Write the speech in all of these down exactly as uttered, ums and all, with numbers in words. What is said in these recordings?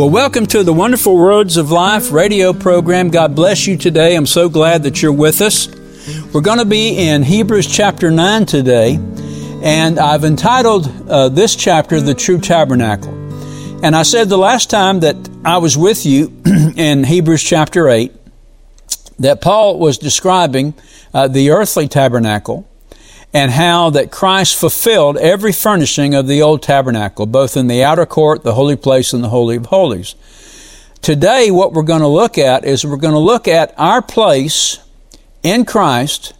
Well, welcome to the Wonderful Words of Life radio program. God bless you today. I'm so glad that you're with us. We're going to be in Hebrews chapter nine today, and I've entitled uh, this chapter, The True Tabernacle. And I said the last time that I was with you in Hebrews chapter eight that Paul was describing uh, the earthly tabernacle and how that Christ fulfilled every furnishing of the old tabernacle, both in the outer court, the holy place, and the Holy of Holies. Today, what we're going to look at is we're going to look at our place in Christ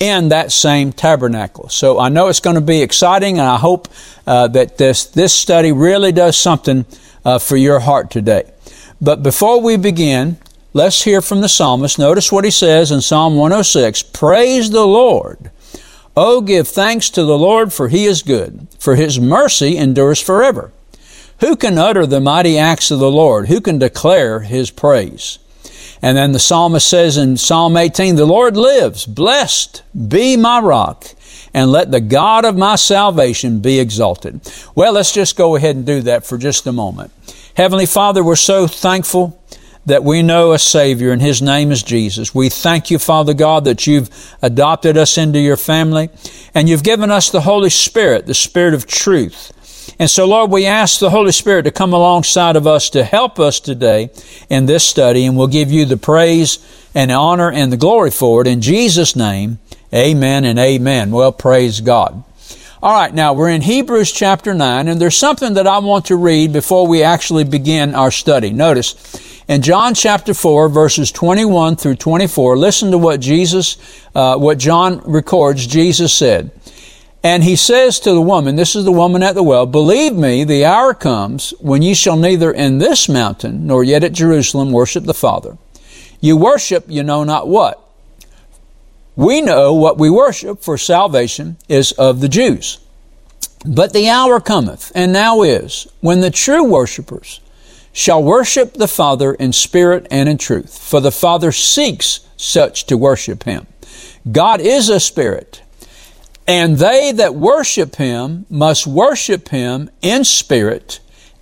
in that same tabernacle. So I know it's going to be exciting, and I hope uh, that this, this study really does something uh, for your heart today. But before we begin, let's hear from the psalmist. Notice what he says in Psalm one oh six, "Praise the Lord. Oh, give thanks to the Lord, for he is good, for his mercy endures forever. Who can utter the mighty acts of the Lord? Who can declare his praise?" And then the psalmist says in Psalm eighteen, "The Lord lives, blessed be my rock, and let the God of my salvation be exalted." Well, let's just go ahead and do that for just a moment. Heavenly Father, we're so thankful that we know a Savior, and his name is Jesus. We thank you, Father God, that you've adopted us into your family, and you've given us the Holy Spirit, the Spirit of truth. And so, Lord, we ask the Holy Spirit to come alongside of us to help us today in this study, and we'll give you the praise and honor and the glory for it. In Jesus' name, amen and amen. Well, praise God. All right, now we're in Hebrews chapter nine, and there's something that I want to read before we actually begin our study. Notice, in John chapter four, verses twenty-one through twenty-four, listen to what Jesus, uh, what John records Jesus said. And he says to the woman, this is the woman at the well, "Believe me, the hour comes when ye shall neither in this mountain nor yet at Jerusalem worship the Father. You worship, you know not what. We know what we worship, for salvation is of the Jews. But the hour cometh, and now is, when the true worshipers shall worship the Father in spirit and in truth. For the Father seeks such to worship him. God is a spirit, and they that worship him must worship him in spirit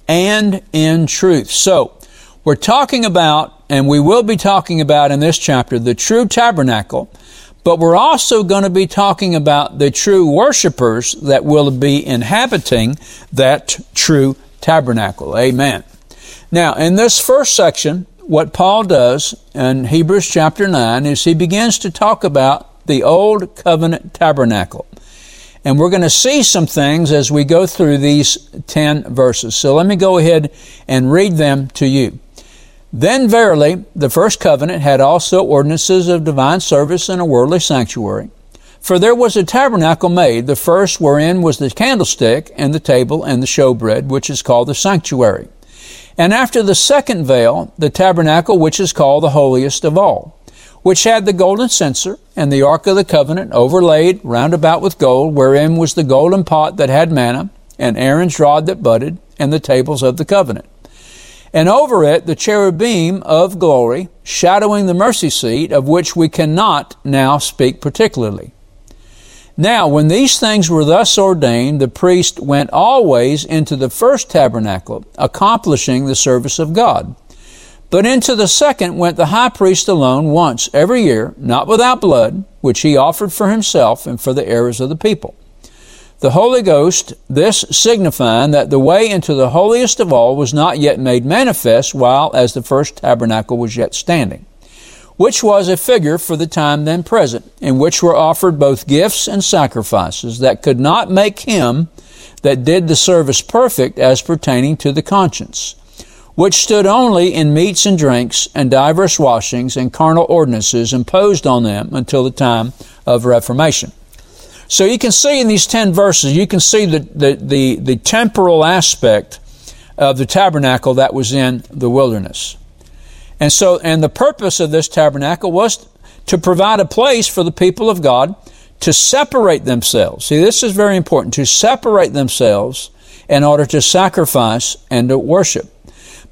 and in truth." So, we're talking about, and we will be talking about in this chapter, the true tabernacle. But we're also going to be talking about the true worshipers that will be inhabiting that true tabernacle. Amen. Now, in this first section, what Paul does in Hebrews chapter nine is he begins to talk about the old covenant tabernacle. And we're going to see some things as we go through these ten verses. So let me go ahead and read them to you. "Then verily, the first covenant had also ordinances of divine service and a worldly sanctuary. For there was a tabernacle made, the first wherein was the candlestick and the table and the showbread, which is called the sanctuary. And after the second veil, the tabernacle, which is called the holiest of all, which had the golden censer and the ark of the covenant overlaid round about with gold, wherein was the golden pot that had manna and Aaron's rod that budded and the tables of the covenant. And over it, the cherubim of glory, shadowing the mercy seat, of which we cannot now speak particularly. Now, when these things were thus ordained, the priest went always into the first tabernacle, accomplishing the service of God. But into the second went the high priest alone once every year, not without blood, which he offered for himself and for the errors of the people. The Holy Ghost, this signifying that the way into the holiest of all was not yet made manifest, while as the first tabernacle was yet standing, which was a figure for the time then present, in which were offered both gifts and sacrifices that could not make him that did the service perfect as pertaining to the conscience, which stood only in meats and drinks and divers washings and carnal ordinances imposed on them until the time of Reformation." So you can see in these ten verses, you can see the, the, the, the temporal aspect of the tabernacle that was in the wilderness. And so, and the purpose of this tabernacle was to provide a place for the people of God to separate themselves. See, this is very important, to separate themselves in order to sacrifice and to worship.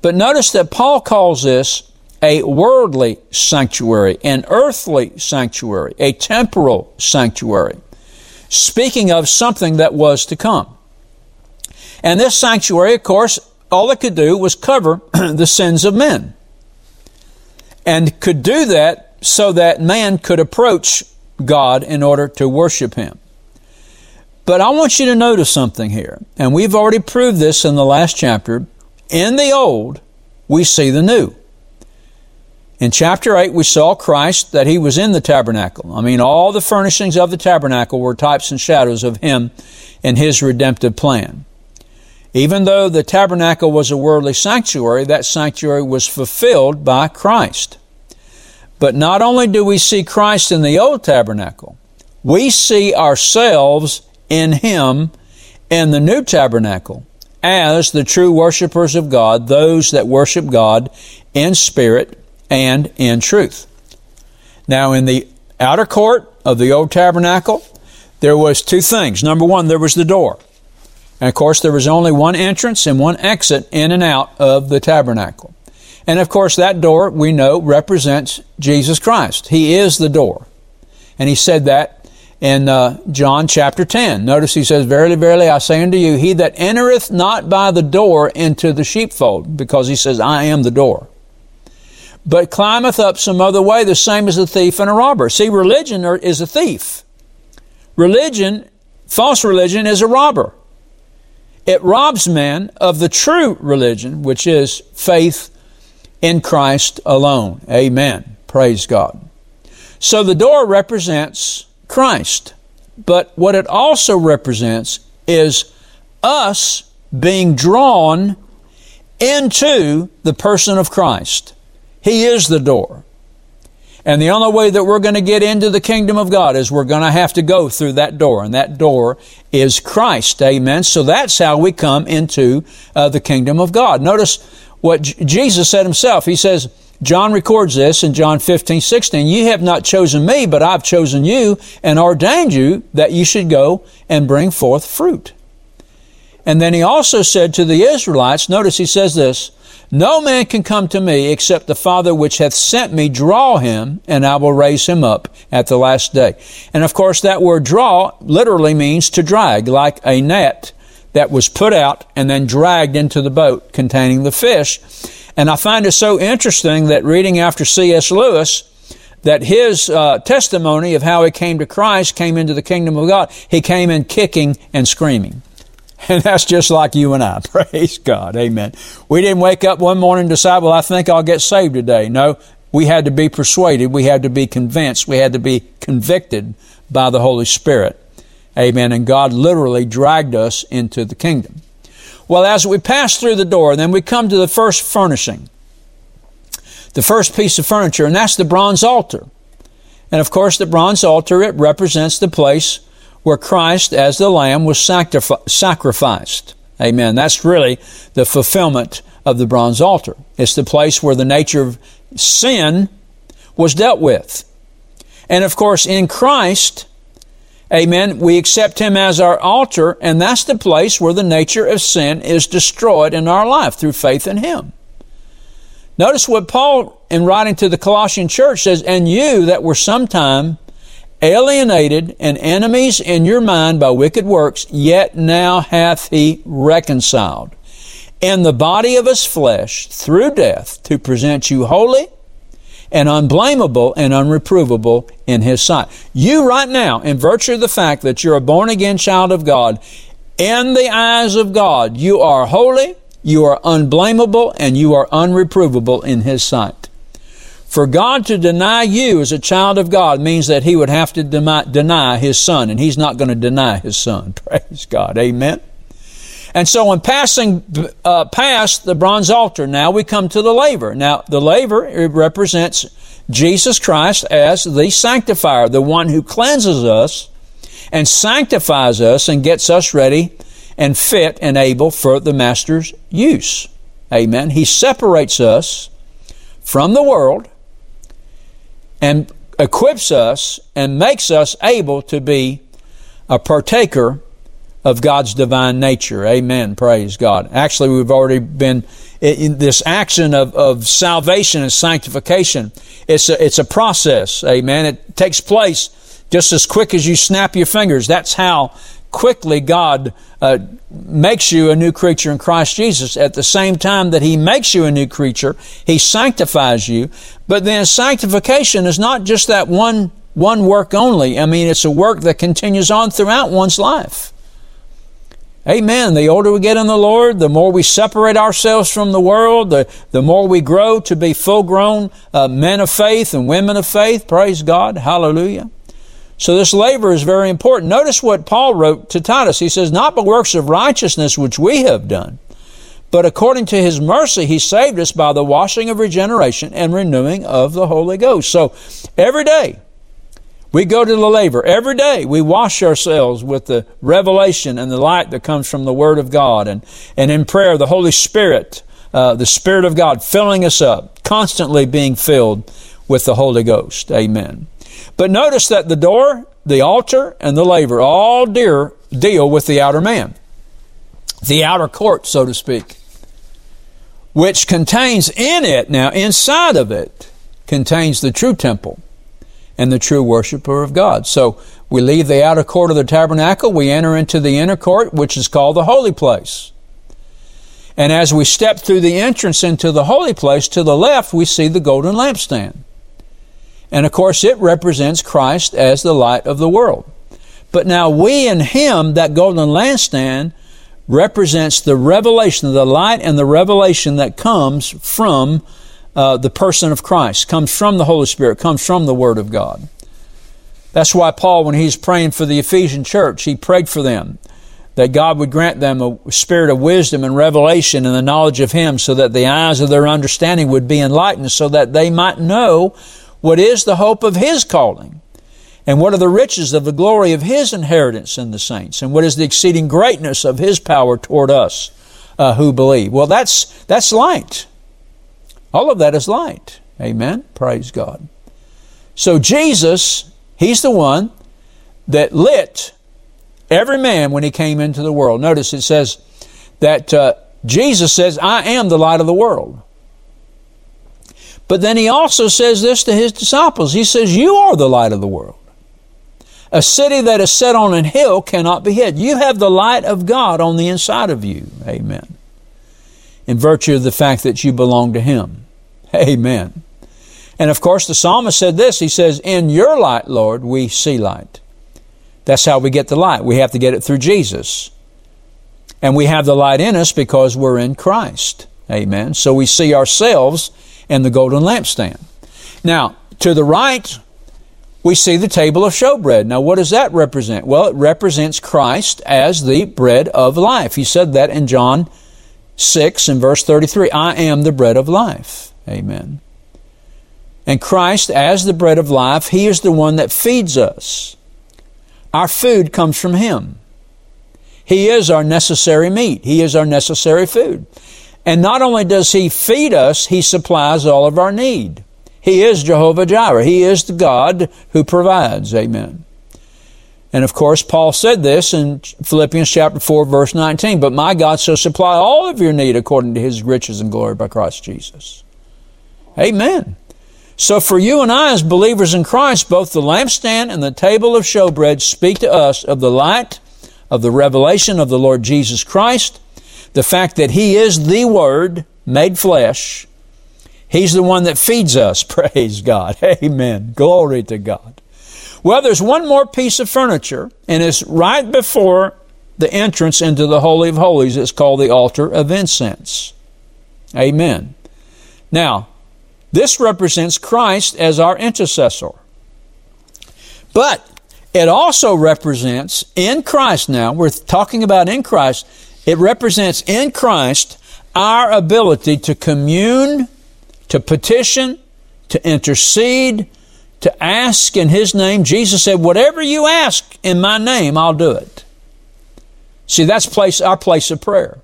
But notice that Paul calls this a worldly sanctuary, an earthly sanctuary, a temporal sanctuary, speaking of something that was to come. And this sanctuary, of course, all it could do was cover the sins of men, and could do that so that man could approach God in order to worship him. But I want you to notice something here, and we've already proved this in the last chapter. In the old, we see the new. In chapter eight, we saw Christ, that he was in the tabernacle. I mean, all the furnishings of the tabernacle were types and shadows of him and his redemptive plan. Even though the tabernacle was a worldly sanctuary, that sanctuary was fulfilled by Christ. But not only do we see Christ in the old tabernacle, we see ourselves in him in the new tabernacle as the true worshipers of God, those that worship God in spirit and in truth. Now, in the outer court of the old tabernacle, there was two things. Number one, there was the door. And of course, there was only one entrance and one exit in and out of the tabernacle. And of course, that door, we know, represents Jesus Christ. He is the door. And he said that in uh, John chapter ten. Notice he says, "Verily, verily, I say unto you, he that entereth not by the door into the sheepfold," because he says, "I am the door, but climbeth up some other way, the same as a thief and a robber." See, religion is a thief. Religion, false religion, is a robber. It robs man of the true religion, which is faith in Christ alone. Amen. Praise God. So the door represents Christ, but what it also represents is us being drawn into the person of Christ. He is the door. And the only way that we're going to get into the kingdom of God is we're going to have to go through that door. And that door is Christ. Amen. So that's how we come into uh, the kingdom of God. Notice what J- Jesus said himself. He says, John records this in John fifteen, sixteen, "You have not chosen me, but I've chosen you and ordained you that you should go and bring forth fruit." And then he also said to the Israelites, notice he says this, "No man can come to me except the Father which hath sent me draw him, and I will raise him up at the last day." And of course, that word draw literally means to drag, like a net that was put out and then dragged into the boat containing the fish. And I find it so interesting that reading after C S Lewis, that his uh, testimony of how he came to Christ, came into the kingdom of God, he came in kicking and screaming. And that's just like you and I. Praise God. Amen. We didn't wake up one morning and decide, well, I think I'll get saved today. No, we had to be persuaded. We had to be convinced. We had to be convicted by the Holy Spirit. Amen. And God literally dragged us into the kingdom. Well, as we pass through the door, then we come to the first furnishing, the first piece of furniture, and that's the bronze altar. And of course, the bronze altar, it represents the place where Christ as the Lamb was sacrificed. Amen. That's really the fulfillment of the bronze altar. It's the place where the nature of sin was dealt with. And of course, in Christ, amen, we accept him as our altar, and that's the place where the nature of sin is destroyed in our life through faith in him. Notice what Paul, in writing to the Colossian church, says, "And you that were sometime alienated and enemies in your mind by wicked works, yet now hath he reconciled in the body of his flesh through death, to present you holy and unblameable and unreprovable in his sight." You right now, in virtue of the fact that you're a born-again child of God, in the eyes of God, you are holy, you are unblameable, and you are unreprovable in his sight. For God to deny you as a child of God means that he would have to deny, deny his son, and he's not going to deny his son. Praise God. Amen. And so in passing uh, past the bronze altar, now we come to the laver. Now, the laver, it represents Jesus Christ as the sanctifier, the one who cleanses us and sanctifies us and gets us ready and fit and able for the master's use. Amen. He separates us from the world and equips us and makes us able to be a partaker of God's divine nature. Amen. Praise God. Actually, we've already been in this action of, of salvation and sanctification. It's a, it's a process. Amen. It takes place just as quick as you snap your fingers. That's how quickly God uh, makes you a new creature in Christ Jesus. At the same time that He makes you a new creature, He sanctifies you. But then sanctification is not just that one one work only. I mean, it's a work that continues on throughout one's life. Amen. The older we get in the Lord, the more we separate ourselves from the world, the, the more we grow to be full-grown uh, men of faith and women of faith. Praise God. Hallelujah. So this labor is very important. Notice what Paul wrote to Titus. He says, not by works of righteousness which we have done, but according to His mercy, He saved us by the washing of regeneration and renewing of the Holy Ghost. So every day, we go to the labor. Every day we wash ourselves with the revelation and the light that comes from the Word of God. And, and in prayer, the Holy Spirit, uh, the Spirit of God filling us up, constantly being filled with the Holy Ghost. Amen. But notice that the door, the altar, and the labor all dear, deal with the outer man, the outer court, so to speak, which contains in it, now inside of it, contains the true temple and the true worshiper of God. So we leave the outer court of the tabernacle, we enter into the inner court, which is called the holy place. And as we step through the entrance into the holy place, to the left, we see the golden lampstand. And of course, it represents Christ as the light of the world. But now we in Him, that golden lampstand, represents the revelation of the light and the revelation that comes from Uh, the person of Christ, comes from the Holy Spirit, comes from the Word of God. That's why Paul, when he's praying for the Ephesian church, he prayed for them that God would grant them a spirit of wisdom and revelation and the knowledge of Him, so that the eyes of their understanding would be enlightened, so that they might know what is the hope of His calling and what are the riches of the glory of His inheritance in the saints and what is the exceeding greatness of His power toward us uh, who believe. Well, that's that's light. All of that is light. Amen. Praise God. So Jesus, He's the one that lit every man when He came into the world. Notice it says that uh, Jesus says, I am the light of the world. But then He also says this to His disciples. He says, you are the light of the world. A city that is set on an hill cannot be hid. You have the light of God on the inside of you. Amen. In virtue of the fact that you belong to Him. Amen. And of course, the psalmist said this. He says, in your light, Lord, we see light. That's how we get the light. We have to get it through Jesus. And we have the light in us because we're in Christ. Amen. So we see ourselves in the golden lampstand. Now, to the right, we see the table of showbread. Now, what does that represent? Well, it represents Christ as the bread of life. He said that in John six and verse thirty-three, I am the bread of life. Amen. And Christ, as the bread of life, He is the one that feeds us. Our food comes from Him. He is our necessary meat. He is our necessary food. And not only does He feed us, He supplies all of our need. He is Jehovah Jireh. He is the God who provides. Amen. And of course, Paul said this in Philippians chapter four, verse nineteen, but my God shall supply all of your need according to His riches and glory by Christ Jesus. Amen. So for you and I as believers in Christ, both the lampstand and the table of showbread speak to us of the light, of the revelation of the Lord Jesus Christ, the fact that He is the Word made flesh. He's the one that feeds us. Praise God. Amen. Glory to God. Well, there's one more piece of furniture, and it's right before the entrance into the Holy of Holies. It's called the altar of incense. Amen. Now, this represents Christ as our intercessor. But it also represents in Christ now, we're talking about in Christ, it represents in Christ our ability to commune, to petition, to intercede, to ask in His name. Jesus said, whatever you ask in my name, I'll do it. See, that's place our place of prayer.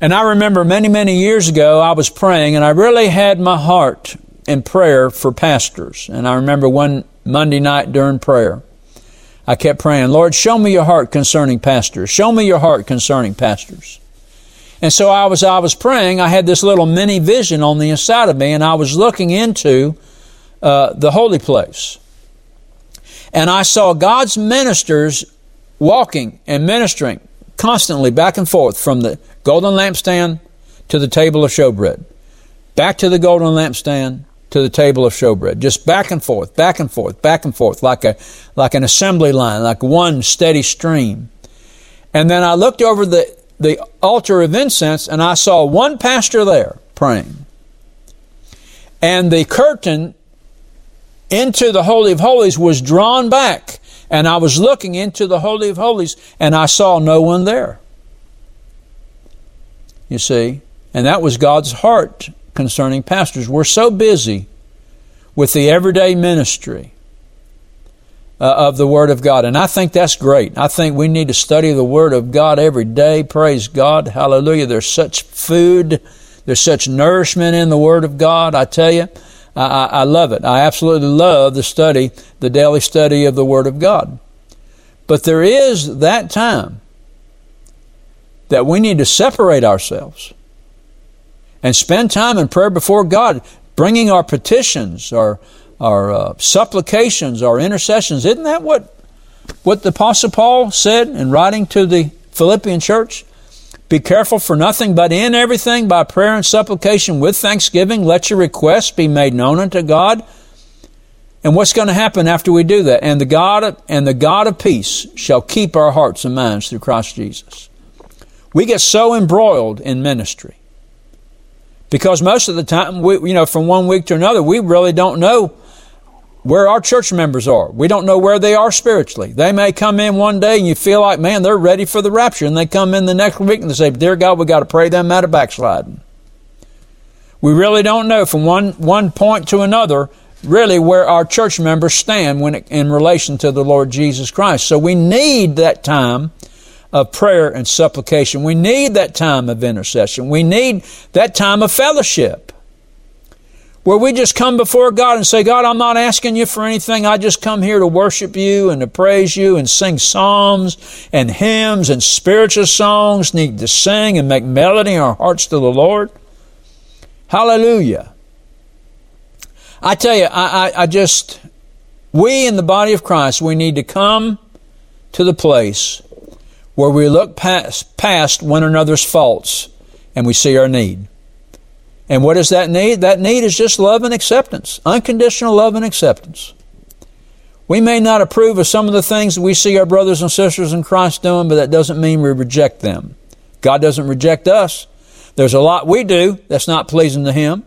And I remember many, many years ago, I was praying, and I really had my heart in prayer for pastors. And I remember one Monday night during prayer, I kept praying, Lord, show me your heart concerning pastors. Show me your heart concerning pastors. And so I was, I was praying. I had this little mini vision on the inside of me, and I was looking into Uh, the holy place. And I saw God's ministers walking and ministering constantly back and forth from the golden lampstand to the table of showbread, back to the golden lampstand to the table of showbread, just back and forth, back and forth, back and forth, like a like an assembly line, like one steady stream. And then I looked over the, the altar of incense, and I saw one pastor there praying. And the curtain into the Holy of Holies was drawn back, and I was looking into the Holy of Holies, and I saw no one there. You see, and that was God's heart concerning pastors. We're so busy with the everyday ministry uh, of the Word of God, and I think that's great. I think we need to study the Word of God every day. Praise God. Hallelujah. There's such food. There's such nourishment in the Word of God, I tell you. I, I love it. I absolutely love the study, the daily study of the Word of God. But there is that time that we need to separate ourselves and spend time in prayer before God, bringing our petitions, our our uh, supplications, our intercessions. Isn't that what what the Apostle Paul said in writing to the Philippian church? Be careful for nothing, but in everything by prayer and supplication with thanksgiving, let your requests be made known unto God. And what's going to happen after we do that? And the God of, and the God of peace shall keep our hearts and minds through Christ Jesus. We get so embroiled in ministry because most of the time, we, you know, from one week to another, we really don't know where our church members are. We don't know where they are spiritually. They may come in one day and you feel like, man, they're ready for the rapture. And they come in the next week and they say, dear God, we got to pray them out of backsliding. We really don't know from one, one point to another really where our church members stand when it, in relation to the Lord Jesus Christ. So we need that time of prayer and supplication. We need that time of intercession. We need that time of fellowship, where we just come before God and say, God, I'm not asking you for anything. I just come here to worship you and to praise you and sing psalms and hymns and spiritual songs, need to sing and make melody in our hearts to the Lord. Hallelujah. I tell you, I, I, I just, we in the body of Christ, we need to come to the place where we look past, past one another's faults and we see our need. And what is that need? That need is just love and acceptance, unconditional love and acceptance. We may not approve of some of the things that we see our brothers and sisters in Christ doing, but that doesn't mean we reject them. God doesn't reject us. There's a lot we do that's not pleasing to Him,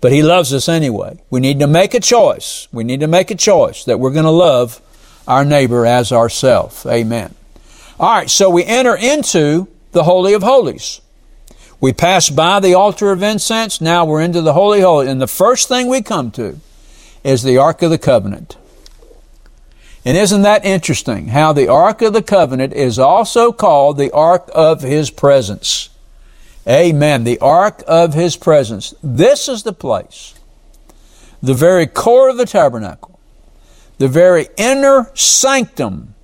but He loves us anyway. We need to make a choice. We need to make a choice that we're going to love our neighbor as ourselves. Amen. All right, so we enter into the Holy of Holies. We pass by the altar of incense. Now we're into the Holy Holy. And the first thing we come to is the Ark of the Covenant. And isn't that interesting how the Ark of the Covenant is also called the Ark of His Presence? Amen. The Ark of His Presence. This is the place, the very core of the tabernacle, the very inner sanctum,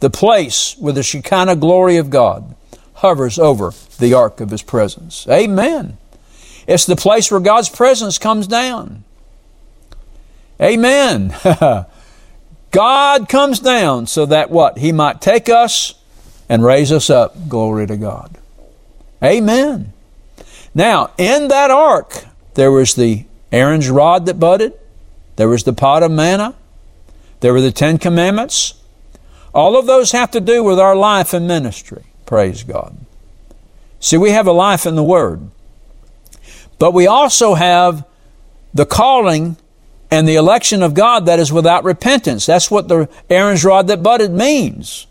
the place where the Shekinah glory of God hovers over the ark of His presence. Amen. It's the place where God's presence comes down. Amen. God comes down so that what? He might take us and raise us up. Glory to God. Amen. Now, in that ark, there was the Aaron's rod that budded. There was the pot of manna. There were the Ten Commandments. All of those have to do with our life and ministry. Praise God. See, we have a life in the Word, but we also have the calling and the election of God that is without repentance. That's what the Aaron's rod that budded means.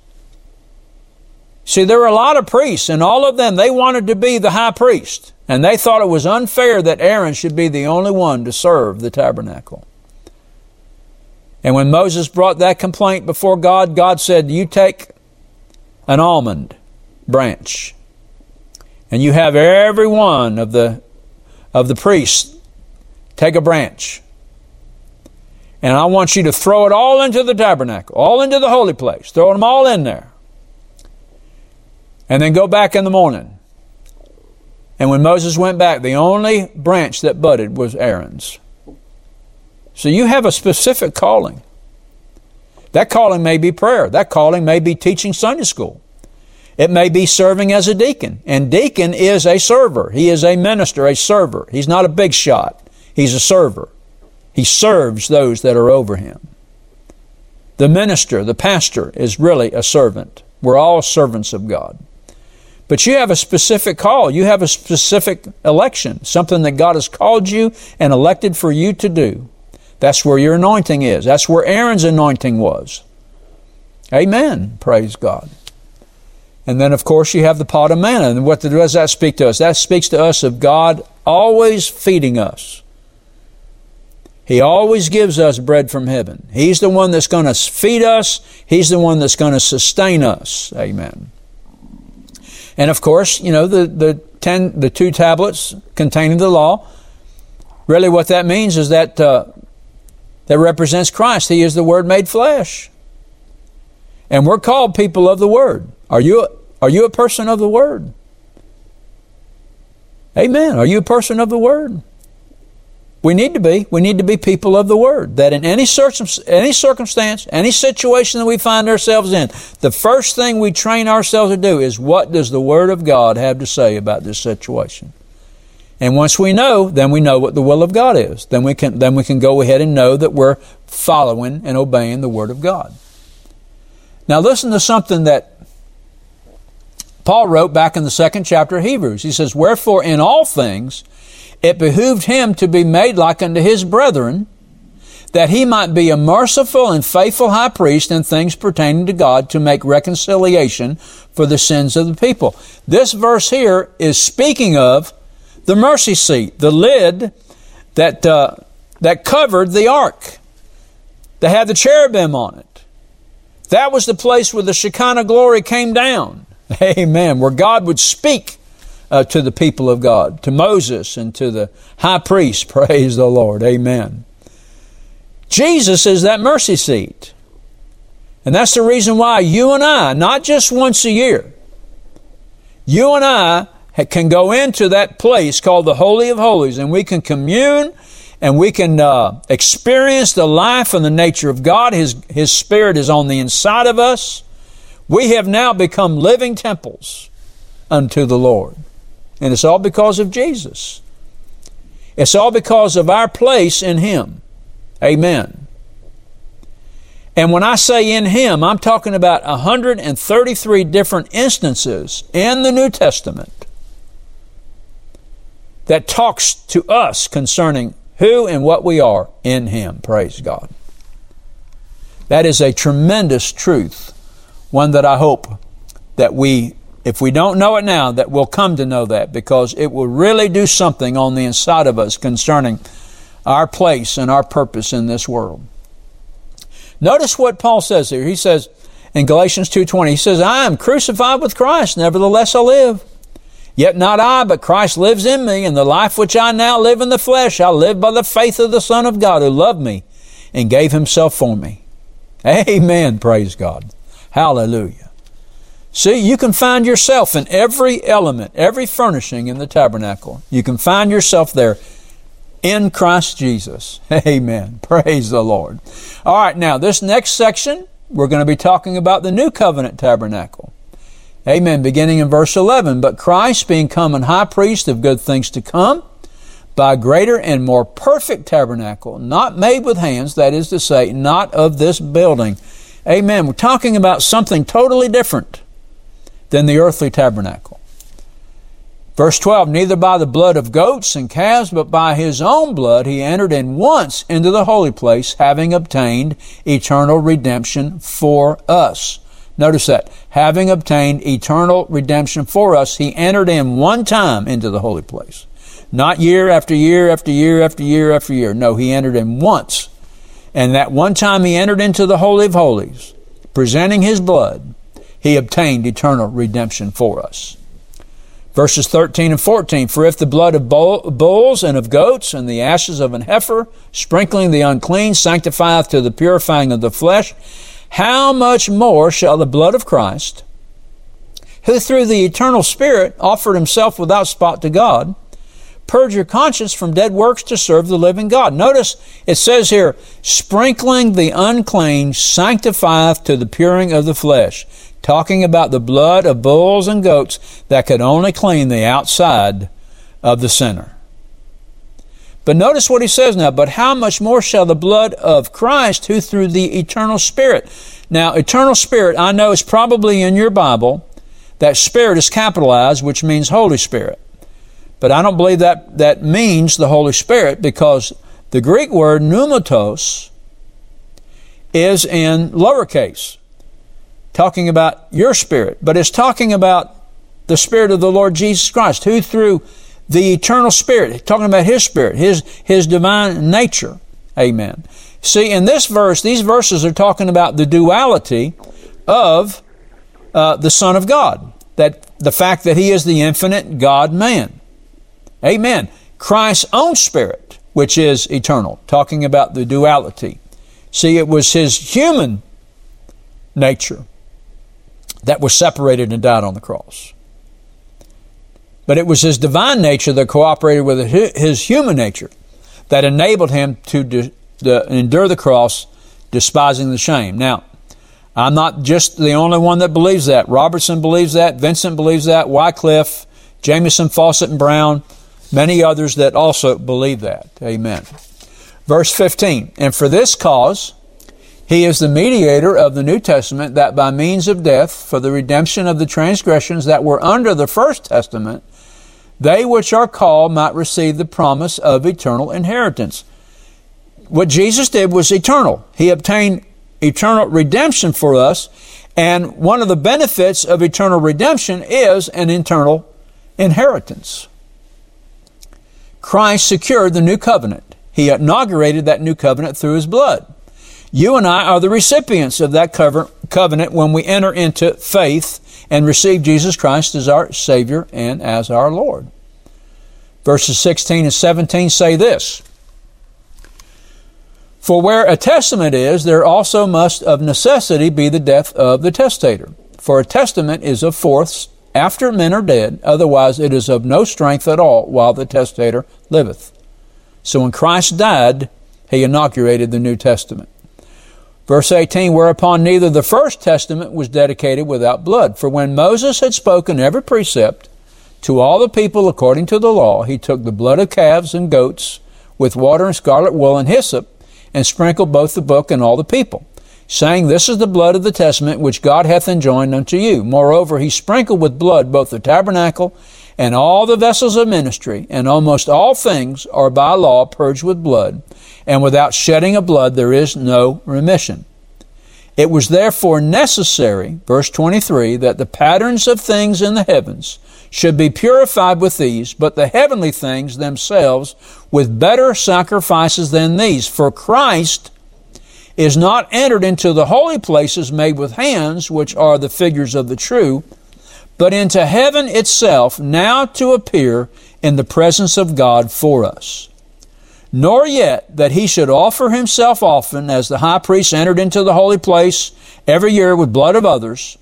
See, there were a lot of priests, and all of them, they wanted to be the high priest, and they thought it was unfair that Aaron should be the only one to serve the tabernacle. And when Moses brought that complaint before God, God said, you take an almond branch, and you have every one of the of the priests take a branch, and I want you to throw it all into the tabernacle, all into the holy place, throw them all in there, and then go back in the morning. And when Moses went back, the only branch that budded was Aaron's. So you have a specific calling That calling may be prayer. That calling may be teaching Sunday school. It may be serving as a deacon. And deacon is a server. He is a minister, a server. He's not a big shot. He's a server. He serves those that are over him. The minister, the pastor, is really a servant. We're all servants of God. But you have a specific call. You have a specific election, something that God has called you and elected for you to do. That's where your anointing is. That's where Aaron's anointing was. Amen. Praise God. And then, of course, you have the pot of manna. And what does that speak to us? That speaks to us of God always feeding us. He always gives us bread from heaven. He's the one that's going to feed us. He's the one that's going to sustain us. Amen. And of course, you know, the, the, ten, the two tablets containing the law, really what that means is that uh, that represents Christ. He is the Word made flesh. And we're called people of the Word. Are you, are you a person of the Word? Amen. Are you a person of the Word? We need to be. We need to be people of the Word. That in any circumstance, any situation that we find ourselves in, the first thing we train ourselves to do is, what does the Word of God have to say about this situation? And once we know, then we know what the will of God is. Then we can, then we can go ahead and know that we're following and obeying the Word of God. Now listen to something that Paul wrote back in the second chapter of Hebrews. He says, "Wherefore in all things it behooved him to be made like unto his brethren, that he might be a merciful and faithful high priest in things pertaining to God, to make reconciliation for the sins of the people." This verse here is speaking of the mercy seat, the lid that uh, that covered the ark, that had the cherubim on it. That was the place where the Shekinah glory came down. Amen. Where God would speak Uh, to the people of God, to Moses and to the high priest. Praise the Lord. Amen. Jesus is that mercy seat. And that's the reason why you and I, not just once a year, you and I can go into that place called the Holy of Holies, and we can commune and we can uh, experience the life and the nature of God. His, His Spirit is on the inside of us. We have now become living temples unto the Lord. And it's all because of Jesus. It's all because of our place in Him. Amen. And when I say in Him, I'm talking about one hundred thirty-three different instances in the New Testament that talks to us concerning who and what we are in Him. Praise God. That is a tremendous truth, one that I hope that we, if we don't know it now, that we'll come to know that, because it will really do something on the inside of us concerning our place and our purpose in this world. Notice what Paul says here. He says in Galatians two twenty, he says, "I am crucified with Christ, nevertheless I live. Yet not I, but Christ lives in me, and the life which I now live in the flesh, I live by the faith of the Son of God, who loved me and gave Himself for me." Amen. Praise God. Hallelujah. See, you can find yourself in every element, every furnishing in the tabernacle. You can find yourself there in Christ Jesus. Amen. Praise the Lord. All right, now this next section, we're going to be talking about the new covenant tabernacle. Amen. Beginning in verse eleven, "But Christ being come an high priest of good things to come, by greater and more perfect tabernacle, not made with hands, that is to say, not of this building." Amen. We're talking about something totally different than the earthly tabernacle. Verse twelve, "Neither by the blood of goats and calves, but by His own blood He entered in once into the holy place, having obtained eternal redemption for us." Notice that. Having obtained eternal redemption for us, He entered in one time into the holy place. Not year after year after year after year after year. No, He entered in once. And that one time He entered into the Holy of Holies, presenting His blood, He obtained eternal redemption for us. Verses thirteen and fourteen, "For if the blood of bulls and of goats and the ashes of an heifer, sprinkling the unclean, sanctifieth to the purifying of the flesh, how much more shall the blood of Christ, who through the eternal Spirit offered Himself without spot to God, purge your conscience from dead works to serve the living God. Notice it says here, sprinkling the unclean sanctifieth to the puring of the flesh. Talking about the blood of bulls and goats that could only clean the outside of the sinner. But notice what he says now, but how much more shall the blood of Christ, who through the eternal Spirit. Now, eternal Spirit, I know, is probably in your Bible. That Spirit is capitalized, which means Holy Spirit. But I don't believe that that means the Holy Spirit, because the Greek word pneumatos is in lowercase, talking about your spirit. But it's talking about the Spirit of the Lord Jesus Christ, who through the eternal Spirit, talking about His Spirit, His, His divine nature. Amen. See, in this verse, these verses are talking about the duality of uh, the Son of God. That the fact that He is the infinite God-man. Amen. Christ's own Spirit, which is eternal, talking about the duality. See, it was His human nature that was separated and died on the cross. But it was His divine nature that cooperated with His human nature that enabled Him to de- de- endure the cross, despising the shame. Now, I'm not just the only one that believes that. Robertson believes that. Vincent believes that. Wycliffe, Jameson, Fawcett, and Brown, many others that also believe that. Amen. Verse fifteen, and for this cause He is the mediator of the New Testament, that by means of death, for the redemption of the transgressions that were under the First Testament, they which are called might receive the promise of eternal inheritance. What Jesus did was eternal. He obtained eternal redemption for us. And one of the benefits of eternal redemption is an eternal inheritance. Christ secured the new covenant. He inaugurated that new covenant through His blood. You and I are the recipients of that covenant when we enter into faith and receive Jesus Christ as our Savior and as our Lord. Verses sixteen and seventeen say this, for where a testament is, there also must of necessity be the death of the testator. For a testament is of force after men are dead, otherwise it is of no strength at all while the testator liveth. So when Christ died, He inaugurated the New Testament. Verse eighteen, whereupon neither the First Testament was dedicated without blood. For when Moses had spoken every precept to all the people according to the law, he took the blood of calves and goats with water and scarlet wool and hyssop, and sprinkled both the book and all the people, saying, this is the blood of the testament which God hath enjoined unto you. Moreover, he sprinkled with blood both the tabernacle and all the vessels of ministry, and almost all things are by law purged with blood, and without shedding of blood there is no remission. It was therefore necessary, verse twenty-three, that the patterns of things in the heavens should be purified with these, but the heavenly things themselves with better sacrifices than these. For Christ is not entered into the holy places made with hands, which are the figures of the true, but into heaven itself, now to appear in the presence of God for us. Nor yet that he should offer himself often, as the high priest entered into the holy place every year with blood of others,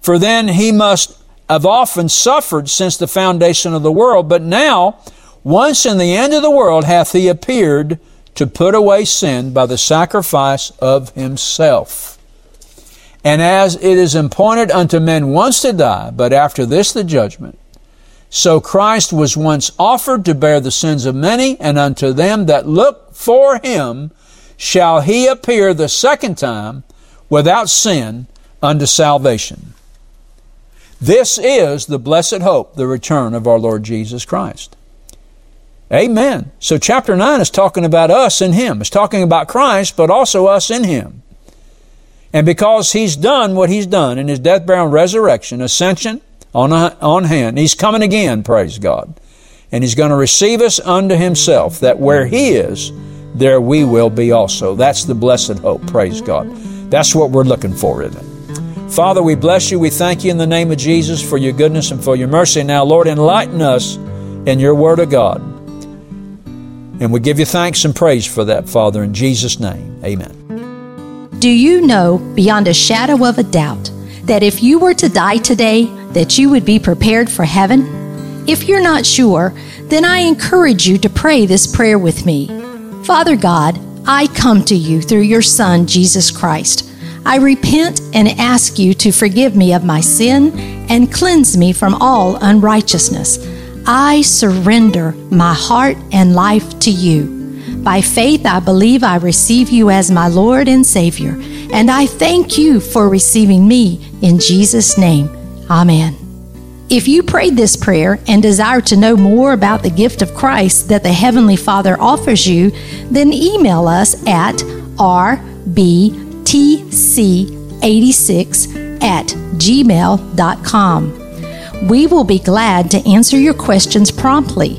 for then he must have often suffered since the foundation of the world, but now, once in the end of the world, hath he appeared to put away sin by the sacrifice of himself. And as it is appointed unto men once to die, but after this the judgment, so Christ was once offered to bear the sins of many, and unto them that look for him shall he appear the second time without sin unto salvation. This is the blessed hope, the return of our Lord Jesus Christ. Amen. So chapter nine is talking about us in Him. It's talking about Christ, but also us in Him. And because He's done what He's done in His death, burial, and resurrection, ascension on, on hand, He's coming again, praise God. And He's going to receive us unto Himself, that where He is, there we will be also. That's the blessed hope, praise God. That's what we're looking for, isn't it? Father, we bless you. We thank you in the name of Jesus for your goodness and for your mercy. Now, Lord, enlighten us in your word of God. And we give you thanks and praise for that, Father, in Jesus' name. Amen. Do you know beyond a shadow of a doubt that if you were to die today, that you would be prepared for heaven? If you're not sure, then I encourage you to pray this prayer with me. Father God, I come to you through your Son, Jesus Christ. I repent and ask you to forgive me of my sin and cleanse me from all unrighteousness. I surrender my heart and life to you. By faith, I believe I receive you as my Lord and Savior, and I thank you for receiving me in Jesus' name. Amen. If you prayed this prayer and desire to know more about the gift of Christ that the Heavenly Father offers you, then email us at r b t c eight six at gmail dot com. We will be glad to answer your questions promptly